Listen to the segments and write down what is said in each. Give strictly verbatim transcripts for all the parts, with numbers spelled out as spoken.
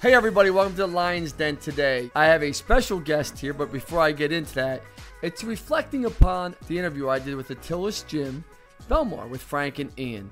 Hey everybody, welcome to The Lion's Den today. I have a special guest here, but before I get into that, it's reflecting upon the interview I did with Atilis Gym Bellmawr with Frank and Ian.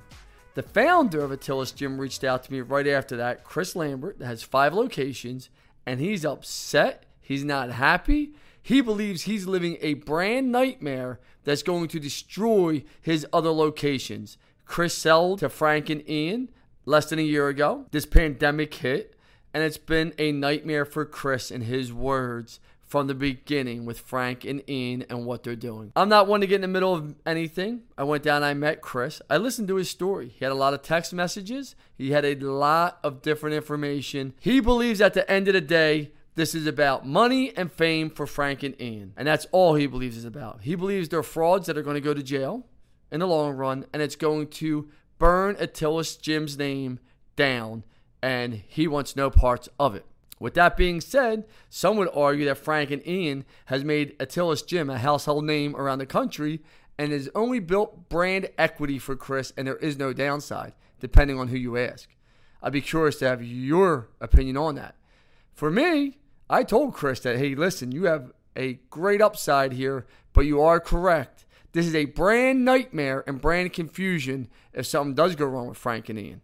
The founder of Atilis Gym reached out to me right after that, Chris Lambert, that has five locations, and he's upset, he's not happy, he believes he's living a brand nightmare that's going to destroy his other locations. Chris sold to Frank and Ian less than a year ago. This pandemic hit. And it's been a nightmare for Chris and his words from the beginning with Frank and Ian and what they're doing. I'm not one to get in the middle of anything. I went down, I met Chris. I listened to his story. He had a lot of text messages. He had a lot of different information. He believes at the end of the day, this is about money and fame for Frank and Ian. And that's all he believes is about. He believes they're frauds that are going to go to jail in the long run. And it's going to burn Atilis Gym's name down. And he wants no parts of it. With that being said, some would argue that Frank and Ian has made Atilis Gym a household name around the country and has only built brand equity for Chris, and there is no downside, depending on who you ask. I'd be curious to have your opinion on that. For me, I told Chris that, hey, listen, you have a great upside here, but you are correct. This is a brand nightmare and brand confusion if something does go wrong with Frank and Ian.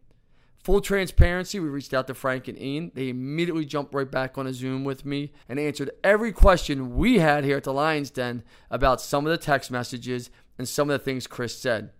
Full transparency, we reached out to Frank and Ian. They immediately jumped right back on a Zoom with me and answered every question we had here at the Lion's Den about some of the text messages and some of the things Chris said.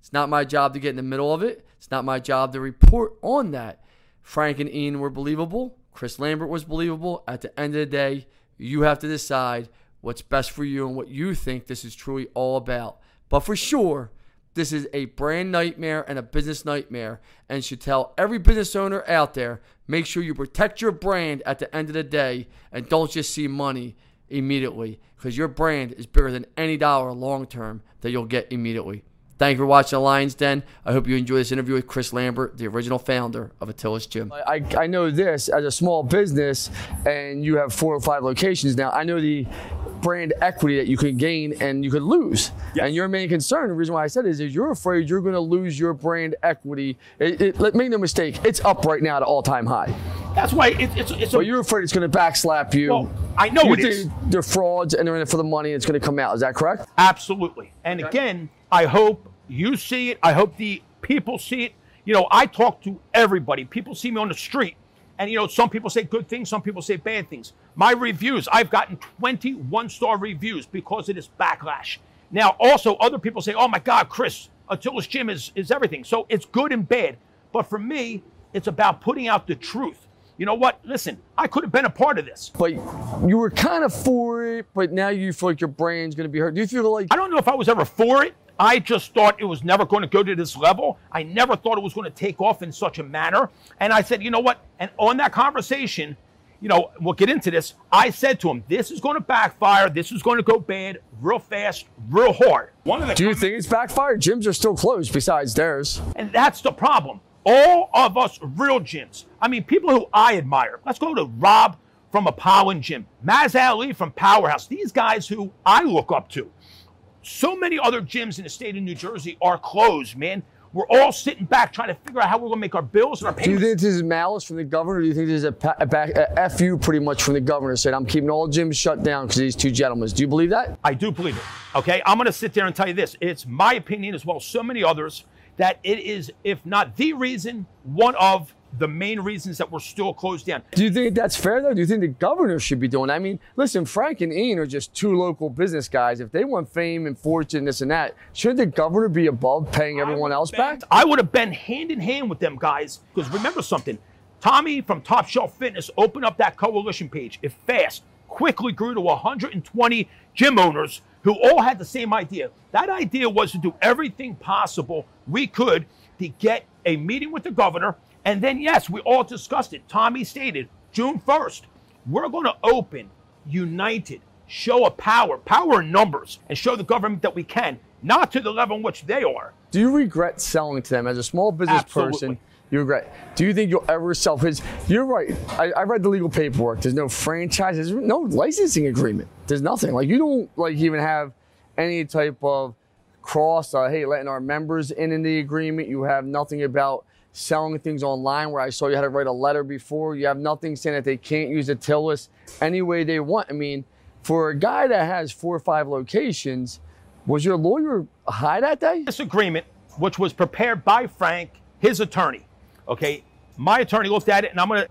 It's not my job to get in the middle of it. It's not my job to report on that. Frank and Ian were believable. Chris Lambert was believable. At the end of the day, you have to decide what's best for you and what you think this is truly all about. But for sure, this is a brand nightmare and a business nightmare, and should tell every business owner out there, make sure you protect your brand at the end of the day and don't just see money immediately, because your brand is bigger than any dollar long term that you'll get immediately. Thank you for watching The Lion's Den. I hope you enjoy this interview with Chris Lambert, the original founder of Atilis Gym. I, I know this as a small business, and you have four or five locations now. I know the brand equity that you could gain and you could lose. Yes. And your main concern, the reason why I said it, is, is you're afraid you're going to lose your brand equity. It, it, let, make no mistake, it's up right now to all-time high. That's why it, it's it's. But a, you're afraid it's going to backslap you. Well, I know you it is. They're frauds and they're in it for the money. It's going to come out. Is that correct? Absolutely. And okay. Again, I hope you see it. I hope the people see it. You know, I talk to everybody. People see me on the street. And, you know, some people say good things. Some people say bad things. My reviews, I've gotten twenty one-star reviews because of this backlash. Now, also, other people say, oh, my God, Chris, Atilis Gym is, is everything. So it's good and bad. But for me, it's about putting out the truth. You know what? Listen, I could have been a part of this. But you were kind of for it, but now you feel like your brain's going to be hurt. Do you feel like... I don't know if I was ever for it. I just thought it was never going to go to this level. I never thought it was going to take off in such a manner. And I said, you know what? And on that conversation, you know, we'll get into this. I said to him, this is going to backfire. This is going to go bad real fast, real hard. One of the Do you think it's backfired? Gyms are still closed besides theirs. And that's the problem. All of us real gyms. I mean, people who I admire. Let's go to Rob from Apollon Gym, Maz Ali from Powerhouse. These guys who I look up to. So many other gyms in the state of New Jersey are closed, man. We're all sitting back trying to figure out how we're going to make our bills and our payments. Do you think this is malice from the governor? Or do you think this is a, pa- a, back, a F U pretty much from the governor saying, I'm keeping all gyms shut down because of these two gentlemen? Do you believe that? I do believe it. Okay, I'm going to sit there and tell you this. It's my opinion, as well as so many others, that it is, if not the reason, one of the main reasons that we're still closed down. Do you think that's fair, though? Do you think the governor should be doing that? I mean, listen, Frank and Ian are just two local business guys. If they want fame and fortune, this and that, shouldn't the governor be above paying everyone else been, back? I would have been hand in hand with them guys, because remember something. Tommy from Top Shelf Fitness opened up that coalition page. It fast, quickly grew to one hundred twenty gym owners who all had the same idea. That idea was to do everything possible we could to get a meeting with the governor. And then, yes, we all discussed it. Tommy stated, June first, we're going to open, united, show a power, power in numbers, and show the government that we can, not to the level in which they are. Do you regret selling to them as a small business Absolutely. person? You regret. Do you think you'll ever sell? Because you're right. I, I read the legal paperwork. There's no franchise. There's no licensing agreement. There's nothing. Like, you don't like even have any type of cross, uh, hey, letting our members in in the agreement. You have nothing about selling things online where I saw you had to write a letter before. You have nothing saying that they can't use Atilis any way they want. I mean, for a guy that has four or five locations, was your lawyer high that day? This agreement, which was prepared by Frank, his attorney, okay? My attorney looked at it, and I'm gonna,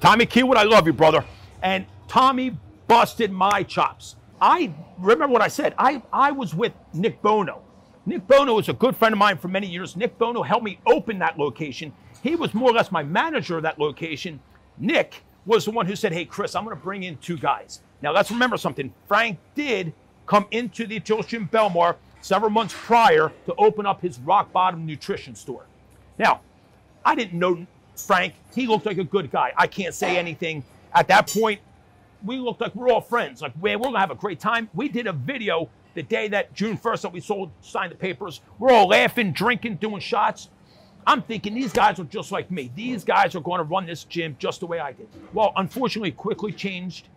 Tommy Keywood, I love you, brother. And Tommy busted my chops. I remember what I said. I, I was with Nick Bono. Nick Bono is a good friend of mine for many years. Nick Bono helped me open that location. He was more or less my manager of that location. Nick was the one who said, hey, Chris, I'm going to bring in two guys. Now, let's remember something. Frank did come into the Atilis Gym Bellmawr several months prior to open up his Rock Bottom Nutrition store. Now, I didn't know Frank. He looked like a good guy. I can't say anything. At that point, we looked like we're all friends. Like, man, we're going to have a great time. We did a video the day that June first that we sold, signed the papers. We're all laughing, drinking, doing shots. I'm thinking these guys are just like me. These guys are going to run this gym just the way I did. Well, unfortunately, quickly changed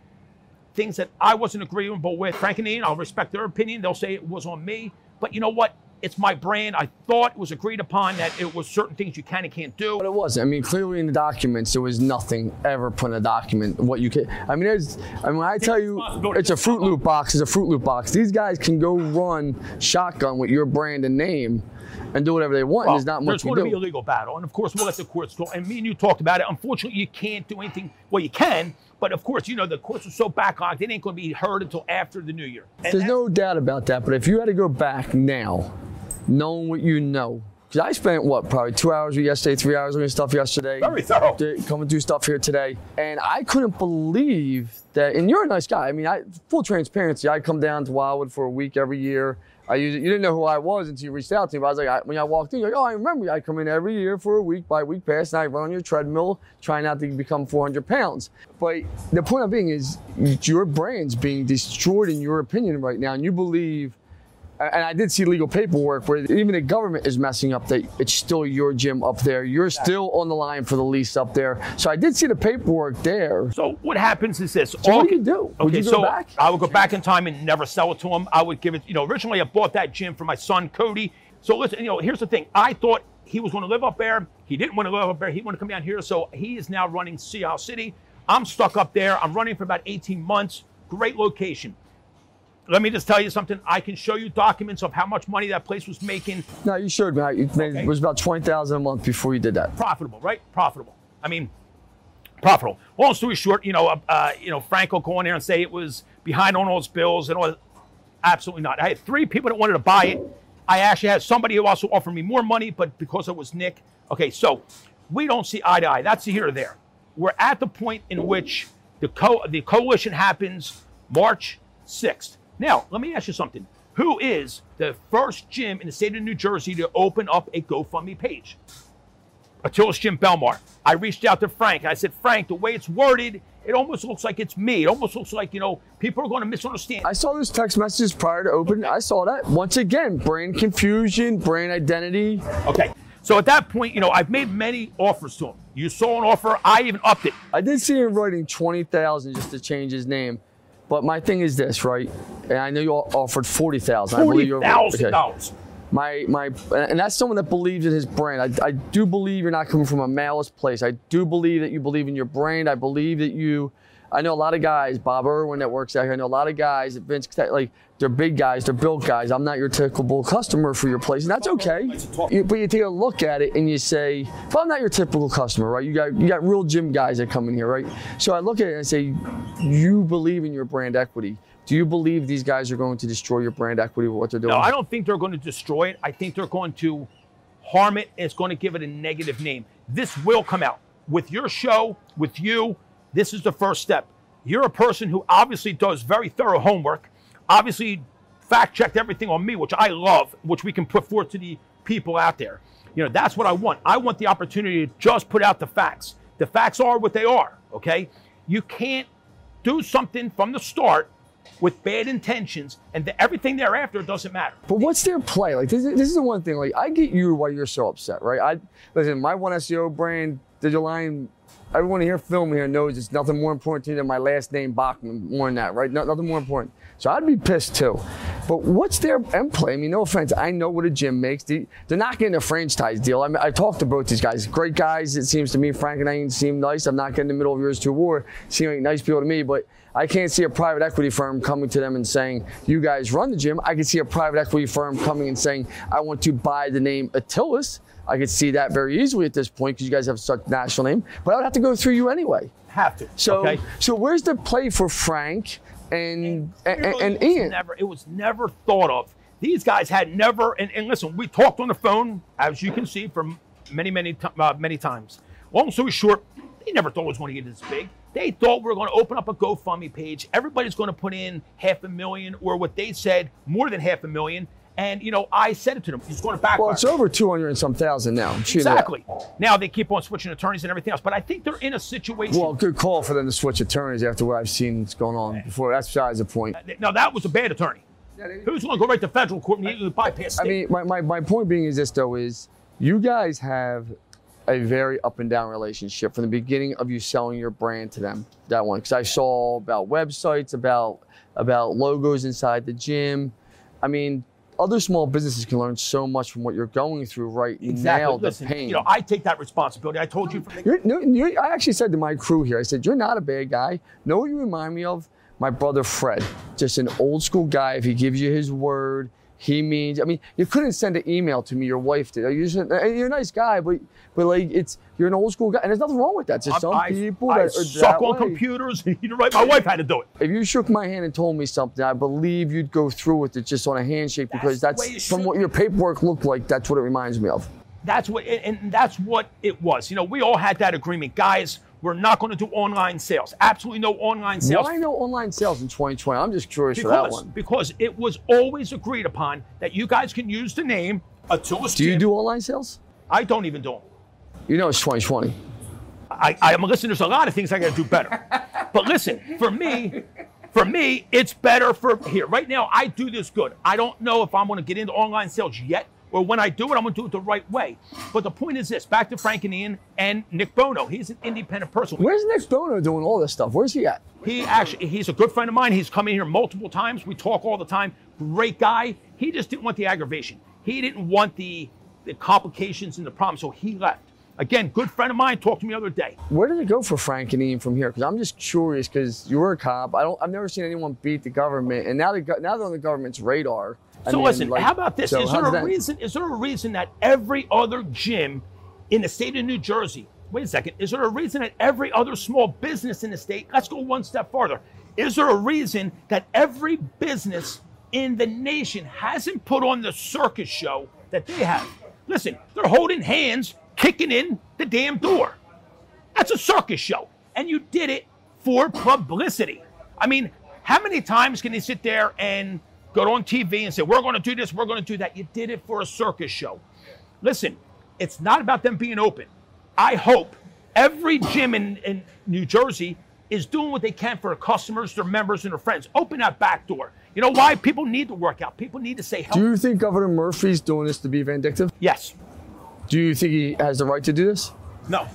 things that I wasn't agreeable with. Frank and Ian, I'll respect their opinion. They'll say it was on me. But you know what? It's my brand. I thought it was agreed upon that it was certain things you kind of can't do. But it wasn't. I mean, clearly in the documents, there was nothing ever put in a document. What you can, I mean, there's, I mean, I tell you, it's a Fruit Loop box. It's a Fruit Loop box. These guys can go run shotgun with your brand and name and do whatever they want. Well, there's not much you do. There's going to be a legal battle. And of course, we'll let the courts talk. And me and you talked about it. Unfortunately, you can't do anything. Well, you can. But of course, you know, the courts are so backlogged, it ain't going to be heard until after the new year. And there's no doubt about that. But if you had to go back now, knowing what you know, because I spent, what, probably two hours yesterday, three hours looking at stuff yesterday. Very thorough. Coming through stuff here today. And I couldn't believe that, and you're a nice guy. I mean, I, full transparency, I come down to Wildwood for a week every year. I usually, you didn't know who I was until you reached out to me. But I was like, I, when I walked in, you're like, oh, I remember you. I come in every year for a week by week pass, and I run on your treadmill, trying not to become four hundred pounds. But the point I'm being is your brand's being destroyed in your opinion right now, and you believe, and I did see legal paperwork where even the government is messing up that it's still your gym up there. You're still on the line for the lease up there. So I did see the paperwork there. So what happens is this. So all what do you do? Okay, would you go so back? I would go back in time and never sell it to him. I would give it, you know, originally I bought that gym for my son, Cody. So listen, you know, here's the thing. I thought he was going to live up there. He didn't want to live up there. He wanted to come down here. So he is now running Sea Isle City. I'm stuck up there. I'm running for about eighteen months. Great location. Let me just tell you something. I can show you documents of how much money that place was making. No, you showed me. Okay. It was about twenty thousand dollars a month before you did that. Profitable, right? Profitable. I mean, profitable. Long story short, you know, uh, you know, Frank will go in there and say it was behind on all its bills and all that. Absolutely not. I had three people that wanted to buy it. I actually had somebody who also offered me more money, but because it was Nick. Okay, so we don't see eye to eye. That's the here or there. We're at the point in which the co the coalition happens March sixth. Now, let me ask you something. Who is the first gym in the state of New Jersey to open up a GoFundMe page? Atilis Gym Bellmawr. I reached out to Frank. And I said, Frank, the way it's worded, it almost looks like it's me. It almost looks like, you know, people are going to misunderstand. I saw those text messages prior to opening. I saw that. Once again, brand confusion, brand identity. Okay. So at that point, you know, I've made many offers to him. You saw an offer. I even upped it. I did see him writing twenty thousand dollars just to change his name. But my thing is this, right? And I know you all offered forty thousand. Forty thousand dollars. Okay. My my, and that's someone that believes in his brand. I, I do believe you're not coming from a malice place. I do believe that you believe in your brand. I believe that you. I know a lot of guys, Bob Irwin that works out here. I know a lot of guys, Vince, like they're big guys, they're built guys. I'm not your typical customer for your place, and that's okay. You, but you take a look at it and you say, well, I'm not your typical customer, right? You got you got real gym guys that come in here, right? So I look at it and I say, you believe in your brand equity. Do you believe these guys are going to destroy your brand equity with what they're doing? No, I don't think they're going to destroy it. I think they're going to harm it. It's going to give it a negative name. This will come out with your show, with you. This is the first step. You're a person who obviously does very thorough homework, obviously fact-checked everything on me, which I love, which we can put forth to the people out there. You know, that's what I want. I want the opportunity to just put out the facts. The facts are what they are, okay? You can't do something from the start with bad intentions, and the, everything thereafter doesn't matter. But what's their play? Like, this is, this is the one thing, like, I get you why you're so upset, right? I listen, my one S E O brand, Digital Lion, everyone here filming here knows it's nothing more important to you than my last name, Bachmann, more than that, right? No, nothing more important. So I'd be pissed too. But what's their end play? I mean, no offense. I know what a gym makes. They, they're not getting a franchise deal. I mean, I've talked to both these guys. Great guys, it seems to me. Frank and Ian seem nice. I'm not getting in the middle of yours two war. Seem like nice people to me, but I can't see a private equity firm coming to them and saying, you guys run the gym. I can see a private equity firm coming and saying, I want to buy the name Atilis. I could see that very easily at this point because you guys have such a national name, but I would have to go through you anyway. Have to. So, okay. So where's the play for Frank and and, and, and Ian? Never, it was never thought of. These guys had never, and, and listen, we talked on the phone, as you can see, for many, many, uh, many times. Long story short, they never thought it was going to get this big. They thought we were going to open up a GoFundMe page. Everybody's going to put in half a million, or what they said, more than half a million. And, you know, I said it to them. It's going to backfire. Well, it's over two hundred and some thousand now. I'm exactly. Now they keep on switching attorneys and everything else. But I think they're in a situation. Well, good call for them to switch attorneys after what I've seen that's going on before. That's besides the point. Now, that was a bad attorney. Yeah, they, Who's going to go right to federal court and immediately bypass state? I mean, my, my, my point being is this, though, is you guys have a very up and down relationship from the beginning of you selling your brand to them. That one. Because I saw about websites, about about logos inside the gym. I mean, other small businesses can learn so much from what you're going through right exactly. now. Listen, the pain. You know, I take that responsibility. I told you. From the- you're, no, you're, I actually said to my crew here, I said, you're not a bad guy. Know what you remind me of? My brother, Fred, just an old school guy. If he gives you his word, he means, I mean, you couldn't send an email to me. Your wife did. You're a nice guy, but, but like it's, you're an old school guy. And there's nothing wrong with that. Just some I, people I, that I are suck that on way. Computers. You're right. My wife had to do it. If you shook my hand and told me something, I believe you'd go through with it just on a handshake because that's, that's from what your paperwork looked like. That's what it reminds me of. That's what, and that's what it was. You know, we all had that agreement. Guys, we're not going to do online sales. Absolutely no online sales. Why no online sales in twenty twenty? I'm just curious because, for that one. Because it was always agreed upon that you guys can use the name Atilis. Do you do online sales? I don't even do them. You know it's twenty twenty. I, I, listen, there's a lot of things I got to do better. But listen, for me, for me, it's better for here. Right now, I do this good. I don't know if I'm going to get into online sales yet. Or when I do it, I'm going to do it the right way. But the point is this, back to Frank and Ian and Nick Bono. He's an independent person. Where's Nick Bono doing all this stuff? Where's he at? He actually, he's a good friend of mine. He's come in here multiple times. We talk all the time. Great guy. He just didn't want the aggravation. He didn't want the, the complications and the problems, so he left. Again, good friend of mine talked to me the other day. Where did it go for Frank and Ian from here? Because I'm just curious, because you were a cop. I don't, I've never seen anyone beat the government, and now, they, now they're on the government's radar. I so mean, listen, like, how about this? So is there a that... reason? Is there a reason that every other gym in the state of New Jersey, wait a second, is there a reason that every other small business in the state, let's go one step farther. Is there a reason that every business in the nation hasn't put on the circus show that they have? Listen, they're holding hands, kicking in the damn door. That's a circus show. And you did it for publicity. I mean, how many times can they sit there and go on T V and say, we're going to do this, we're going to do that. You did it for a circus show. Listen, it's not about them being open. I hope every gym in, in New Jersey is doing what they can for their customers, their members, and their friends. Open that back door. You know why? People need to work out. People need to say help. Do you think Governor Murphy's doing this to be vindictive? Yes. Do you think he has the right to do this? No.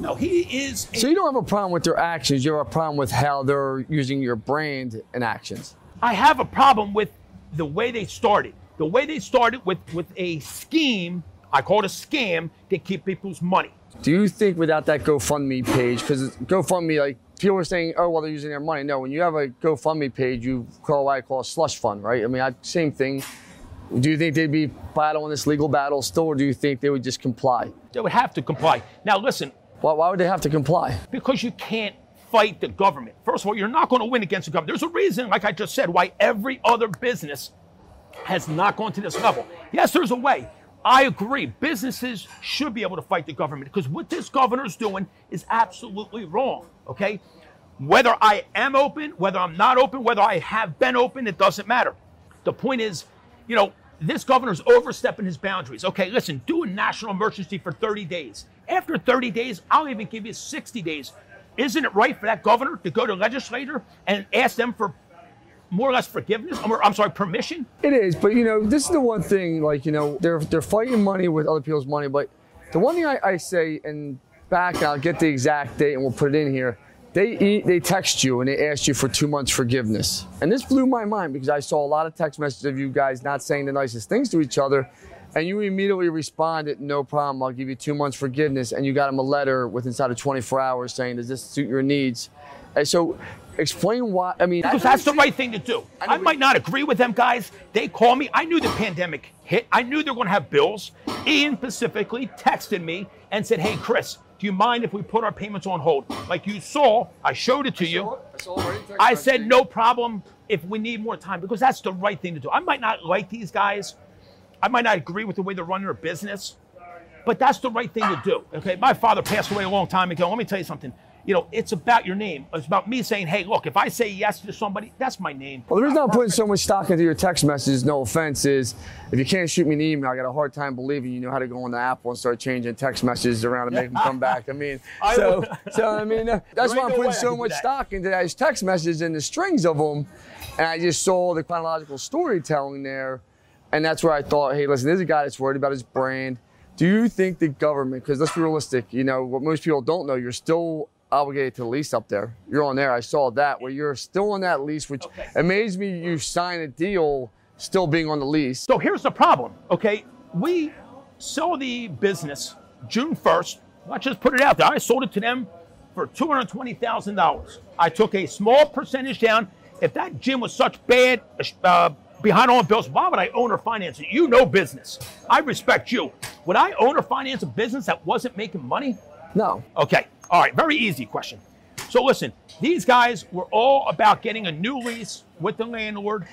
No, he is. A- so you don't have a problem with their actions. You have a problem with how they're using your brand and actions. I have a problem with the way they started. The way they started with, with a scheme, I call it a scam, to keep people's money. Do you think without that GoFundMe page, because GoFundMe, like people are saying, oh, well, they're using their money. No, when you have a GoFundMe page, you call what I call a slush fund, right? I mean, I, same thing. Do you think they'd be battling this legal battle still, or do you think they would just comply? They would have to comply. Now, listen. Well, why would they have to comply? Because you can't fight the government. First of all, you're not going to win against the government. There's a reason, like I just said, why every other business has not gone to this level. Yes, there's a way. I agree. Businesses should be able to fight the government because what this governor's doing is absolutely wrong, okay? Whether I am open, whether I'm not open, whether I have been open, it doesn't matter. The point is, you know, this governor's overstepping his boundaries. Okay, listen, do a national emergency for thirty days. After thirty days, I'll even give you sixty days. Isn't it right for that governor to go to a legislator and ask them for more or less forgiveness? Or, I'm sorry, permission? It is, but you know, this is the one thing, like, you know, they're they're fighting money with other people's money, but the one thing I, I say, and back, and I'll get the exact date and we'll put it in here, They eat, they text you and they ask you for two months forgiveness. And this blew my mind because I saw a lot of text messages of you guys not saying the nicest things to each other. And you immediately responded, no problem, I'll give you two months forgiveness. And you got him a letter within inside of twenty-four hours saying, does this suit your needs? And so explain why, I mean. Because that's the right thing to do. I, I might not agree with them guys. They call me. I knew the pandemic hit. I knew they're gonna have bills. Ian specifically texted me and said, hey, Chris, do you mind if we put our payments on hold? Like you saw, I showed it to you. I said, no problem if we need more time, because that's the right thing to do. I might not like these guys. I might not agree with the way they're running their business, but that's the right thing to do, okay? My father passed away a long time ago. Let me tell you something. You know, it's about your name. It's about me saying, hey, look, if I say yes to somebody, that's my name. Well, the reason I'm putting so much stock into your text messages, no offense, is if you can't shoot me an email, I got a hard time believing you know how to go on the Apple and start changing text messages around and make them come back. I mean, I so, so, I mean, uh, that's why I'm putting so much stock into those text messages and the strings of them. And I just saw the chronological storytelling there. And that's where I thought, hey, listen, there's a guy that's worried about his brand. Do you think the government, because let's be realistic, you know, what most people don't know, you're still obligated to lease up there. You're on there. I saw that, where you're still on that lease, which okay. amazed me you sign a deal still being on the lease. So here's the problem, okay? We sell the business June first. I just put it out there. I sold it to them for two hundred twenty thousand dollars. I took a small percentage down. If that gym was such bad, uh, behind all bills, why would I own or finance it? You know business. I respect you. Would I own or finance a business that wasn't making money? No. Okay. All right. Very easy question. So listen, these guys were all about getting a new lease with the landlord.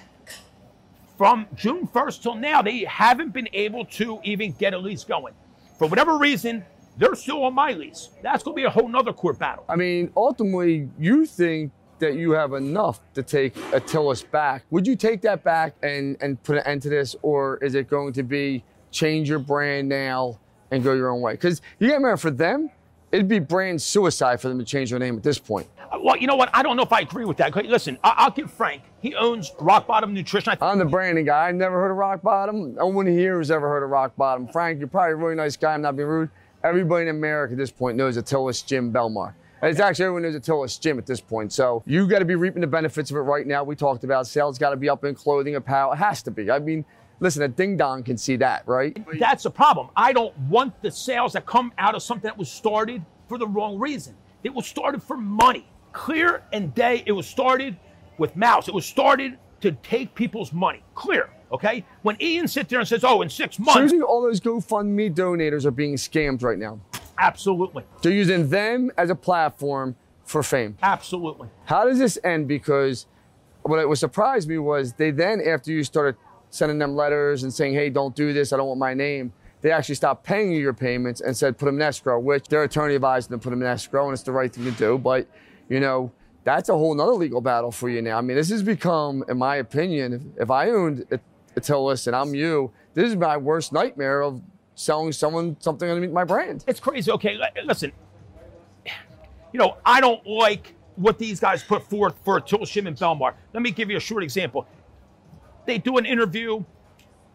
From June first till now, they haven't been able to even get a lease going. For whatever reason, they're still on my lease. That's going to be a whole nother court battle. I mean, ultimately, you think that you have enough to take Atilis back. Would you take that back and, and put an end to this, or is it going to be change your brand now and go your own way? Because you got to remember, for them, it'd be brand suicide for them to change their name at this point. Well, you know what? I don't know if I agree with that. Listen, I I'll give Frank. He owns Rock Bottom Nutrition. I'm the branding guy. I've never heard of Rock Bottom. No one here has ever heard of Rock Bottom. Frank, you're probably a really nice guy. I'm not being rude. Everybody in America at this point knows Atilis Gym Bellmawr. It's actually, everyone knows Atilis Gym at this point. So you got to be reaping the benefits of it right now. We talked about sales got to be up in clothing, apparel. It has to be. I mean, listen, a ding-dong can see that, right? That's the problem. I don't want the sales that come out of something that was started for the wrong reason. It was started for money. Clear and day, it was started with mouths. It was started to take people's money. Clear. Okay? When Ian sits there and says, oh, in six months. Seriously, all those GoFundMe donators are being scammed right now. Absolutely. They're using them as a platform for fame. Absolutely. How does this end? Because what was surprised me was they then, after you started sending them letters and saying, hey, don't do this, I don't want my name, they actually stopped paying you your payments and said, put them in escrow, which their attorney advised them to put them in escrow, and it's the right thing to do. But, you know, that's a whole nother legal battle for you now. I mean, this has become, in my opinion, if, if I owned Atilis and I'm you, this is my worst nightmare of selling someone something underneath my brand. It's crazy. Okay, listen, you know, I don't like what these guys put forth for Atilis Gym and Bellmawr. Let me give you a short example. They do an interview,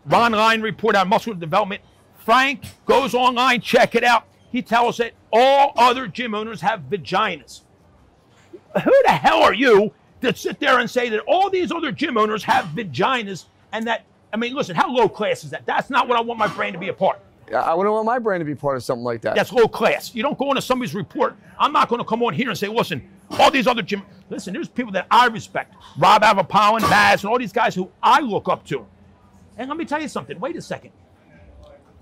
Ron Line report on muscular development. Frank goes online, check it out. He tells that all other gym owners have vaginas. Who the hell are you to sit there and say that all these other gym owners have vaginas and that, I mean, listen, how low class is that? That's not what I want my brand to be a part. I wouldn't want my brand to be part of something like that. That's low class. You don't go into somebody's report. I'm not going to come on here and say, listen, all these other gym. Listen, there's people that I respect. Rob Avapow and Maz and all these guys who I look up to. And let me tell you something. Wait a second.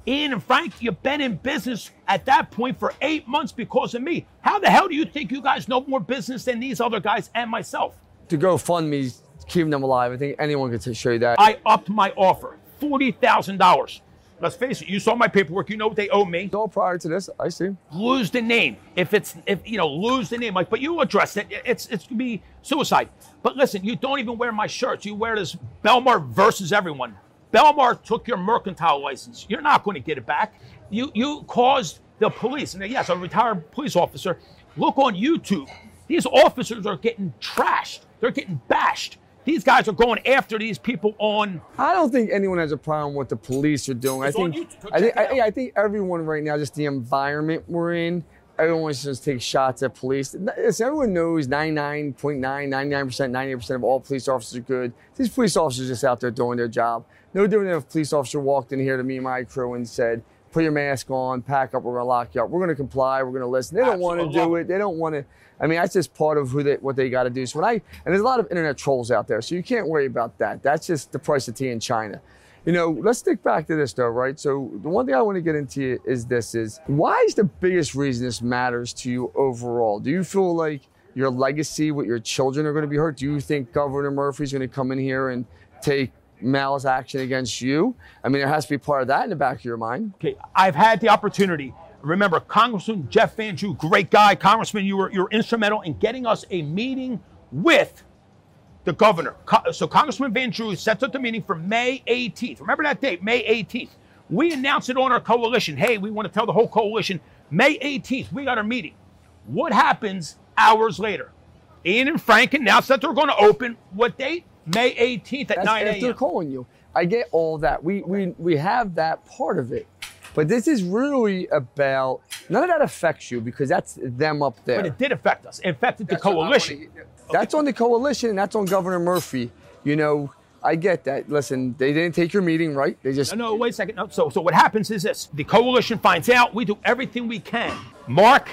Ian and Frank, you've been in business at that point for eight months because of me. How the hell do you think you guys know more business than these other guys and myself? To GoFundMe, keeping them alive. I think anyone can show you that. I upped my offer, forty thousand dollars. Let's face it, you saw my paperwork, you know what they owe me. All prior to this, I see. Lose the name. If it's, if you know, lose the name. Like, but you address it, it's it's gonna be suicide. But listen, you don't even wear my shirts. You wear this Bellmawr versus everyone. Bellmawr took your mercantile license. You're not gonna get it back. You you caused the police, and yes, a retired police officer. Look on YouTube. These officers are getting trashed. They're getting bashed. These guys are going after these people on. I don't think anyone has a problem with the police are doing. I think, I think, I, I think everyone right now, just the environment we're in, everyone just takes shots at police. As everyone knows, ninety-nine point nine, ninety-nine percent, ninety-eight percent of all police officers are good. These police officers are just out there doing their job. No different than if a police officer walked in here to me and my crew and said, put your mask on, pack up, we're gonna lock you up. We're gonna comply, we're gonna listen. They don't Absolutely. wanna do it, they don't wanna, I mean, that's just part of who they, what they gotta do. So when I, and there's a lot of internet trolls out there, so you can't worry about that. That's just the price of tea in China. You know, let's stick back to this though, right? So the one thing I wanna get into is this, is why is the biggest reason this matters to you overall? Do you feel like your legacy with your children are gonna be hurt? Do you think Governor Murphy's gonna come in here and take malice action against you? I mean, there has to be part of that in the back of your mind. Okay, I've had the opportunity. Remember, Congressman Jeff Van Drew, great guy. Congressman, you were, you were instrumental in getting us a meeting with the governor. So Congressman Van Drew sets up the meeting for May eighteenth. Remember that date, May eighteenth. We announced it on our coalition. Hey, we want to tell the whole coalition, May eighteenth, we got our meeting. What happens hours later? Ian and Frank announced that they're going to open, what date? May eighteenth at nine a m They're calling you. I get all that. We, we, we have that part of it. But this is really about, none of that affects you because that's them up there. But it did affect us. It affected the coalition. That's on the coalition and that's on Governor Murphy. You know, I get that. Listen, they didn't take your meeting, right? They just... No, no, wait a second. No, so, so what happens is this. The coalition finds out. We do everything we can. Mark,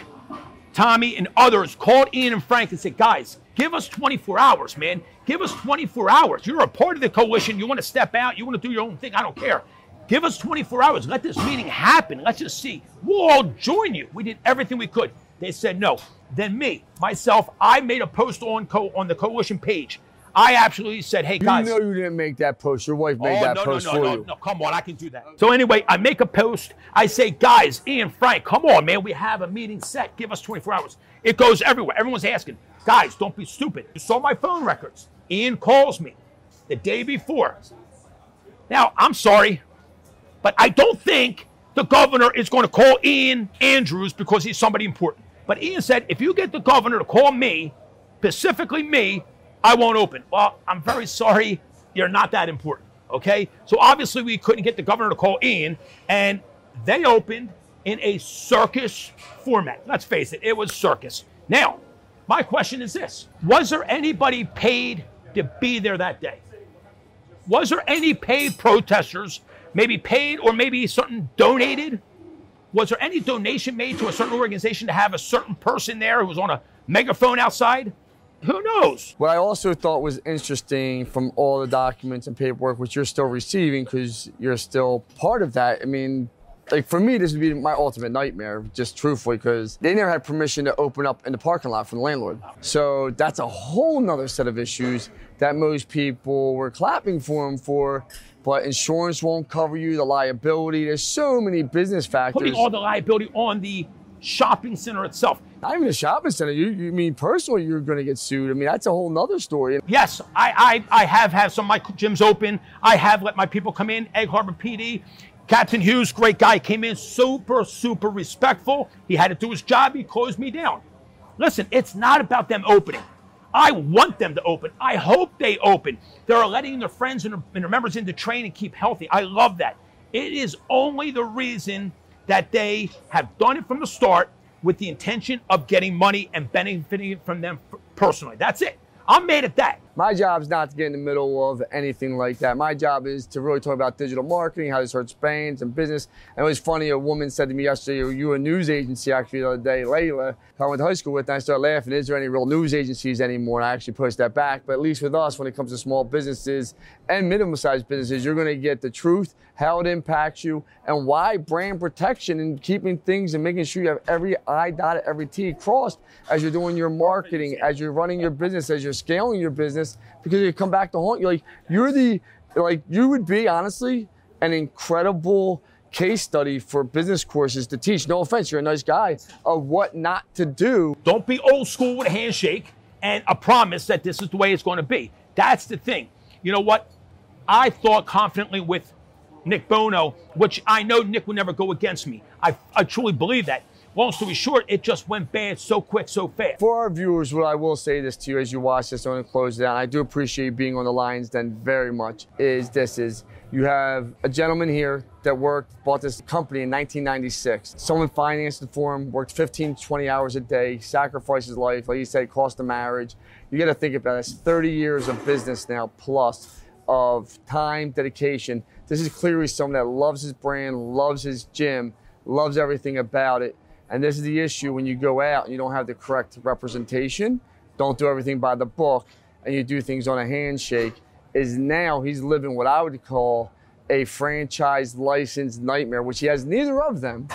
Tommy, and others called Ian and Frank and said, guys, give us twenty-four hours, man. Give us twenty-four hours. You're a part of the coalition. You want to step out. You want to do your own thing. I don't care. Give us twenty-four hours. Let this meeting happen. Let's just see. We'll all join you. We did everything we could. They said no. Then me, myself, I made a post on co on the coalition page. I absolutely said, hey, guys. You know you didn't make that post. Your wife made oh, that no, post no, no, for no, you. No, no, come on. I can do that. So anyway, I make a post. I say, guys, Ian, Frank, come on, man. We have a meeting set. Give us twenty-four hours. It goes everywhere. Everyone's asking. Guys, don't be stupid. You saw my phone records. Ian calls me the day before. Now, I'm sorry, but I don't think the governor is going to call Ian Andrews because he's somebody important. But Ian said, if you get the governor to call me, specifically me, I won't open. Well, I'm very sorry. You're not that important, okay? So obviously we couldn't get the governor to call Ian, and they opened in a circus format. Let's face it, it was circus. Now, my question is this. Was there anybody paid to be there that day? Was there any paid protesters, maybe paid or maybe certain donated? Was there any donation made to a certain organization to have a certain person there who was on a megaphone outside? Who knows? What I also thought was interesting from all the documents and paperwork, which you're still receiving because you're still part of that. I mean, like for me, this would be my ultimate nightmare, just truthfully, because they never had permission to open up in the parking lot from the landlord. So that's a whole nother set of issues that most people were clapping for him for, but insurance won't cover you, the liability, there's so many business factors. Putting all the liability on the shopping center itself. Not even the shopping center, you, you mean personally you're gonna get sued. I mean, that's a whole nother story. Yes, I, I, I have had some of my gyms open. I have let my people come in, Egg Harbor P D. Captain Hughes, great guy, came in super, super respectful. He had to do his job, he closed me down. Listen, it's not about them opening. I want them to open. I hope they open. They're letting their friends and their members in to train and keep healthy. I love that. It is only the reason that they have done it from the start with the intention of getting money and benefiting from them personally. That's it. I'm mad at that. My job's not to get in the middle of anything like that. My job is to really talk about digital marketing, how this hurts brands and business. And it was funny, a woman said to me yesterday, you were a news agency actually the other day, Layla, who I went to high school with, and I started laughing, is there any real news agencies anymore? And I actually pushed that back. But at least with us, when it comes to small businesses and minimum-sized businesses, you're gonna get the truth, how it impacts you, and why brand protection and keeping things and making sure you have every I dotted, every T crossed as you're doing your marketing, as you're running your business, as you're scaling your business, because you come back to haunt you. Like you're the, like you would be honestly an incredible case study for business courses to teach. No offense, you're a nice guy, of what not to do. Don't be old school with a handshake and a promise that this is the way it's going to be. That's the thing. You know what? I thought confidently with Nick Bono, which I know Nick would never go against me. I, I truly believe that. Long story short, it just went bad so quick, so fast. For our viewers, what I will say this to you as you watch this, I'm gonna close it down. I do appreciate you being on the Lion's Den very much. Is this is you have a gentleman here that worked, bought this company in nineteen ninety-six. Someone financed it for him, worked fifteen, twenty hours a day, sacrificed his life, like you said, cost a marriage. You gotta think about it, it's thirty years of business now plus of time, dedication. This is clearly someone that loves his brand, loves his gym, loves everything about it. And this is the issue when you go out and you don't have the correct representation, don't do everything by the book, and you do things on a handshake, is now he's living what I would call a franchise license nightmare, which he has neither of them,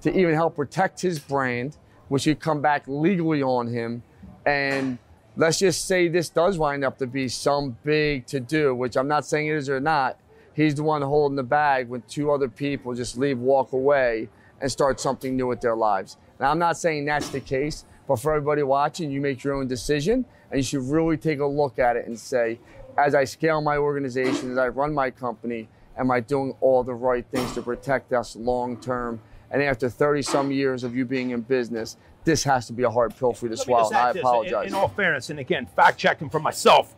to even help protect his brand, which would come back legally on him. And let's just say this does wind up to be some big to-do, which I'm not saying it is or not. He's the one holding the bag when two other people just leave, walk away, and start something new with their lives. Now, I'm not saying that's the case, but for everybody watching, you make your own decision, and you should really take a look at it and say, as I scale my organization, as I run my company, am I doing all the right things to protect us long-term? And after thirty-some years of you being in business, this has to be a hard pill for you to swallow, and I apologize. In all fairness, and again, fact-checking for myself,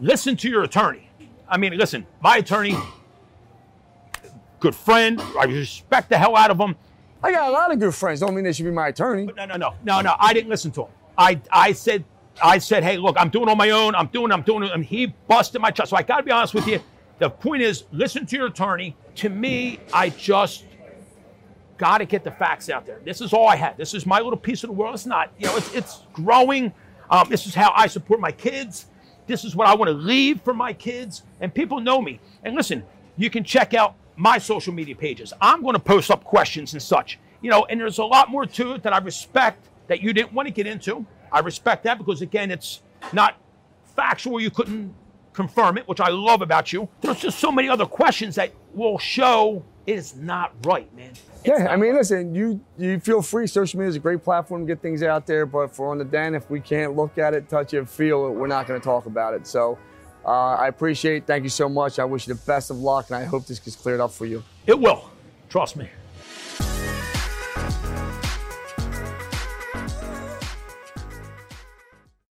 listen to your attorney. I mean, listen, my attorney, good friend, I respect the hell out of him. I got a lot of good friends. Don't mean they should be my attorney. But no, no, no, no, no. I didn't listen to him. I, I said, I said, hey, look, I'm doing it on my own. I'm doing, I'm doing it. And he busted my chest. So I got to be honest with you. The point is, listen to your attorney. To me, I just got to get the facts out there. This is all I had. This is my little piece of the world. It's not, you know, it's, it's growing. Um, this is how I support my kids. This is what I want to leave for my kids. And people know me. And listen, you can check out my social media pages. I'm going to post up questions and such. You know, and there's a lot more to it that I respect that you didn't want to get into. I respect that because, again, it's not factual. You couldn't confirm it, which I love about you. There's just so many other questions that will show it is not right, man. It's yeah, I mean, right. Listen, you you feel free. Social media is a great platform to get things out there, but for On the Den, if we can't look at it, touch it, feel it, we're not going to talk about it. So uh, I appreciate it. Thank you so much. I wish you the best of luck, and I hope this gets cleared up for you. It will. Trust me.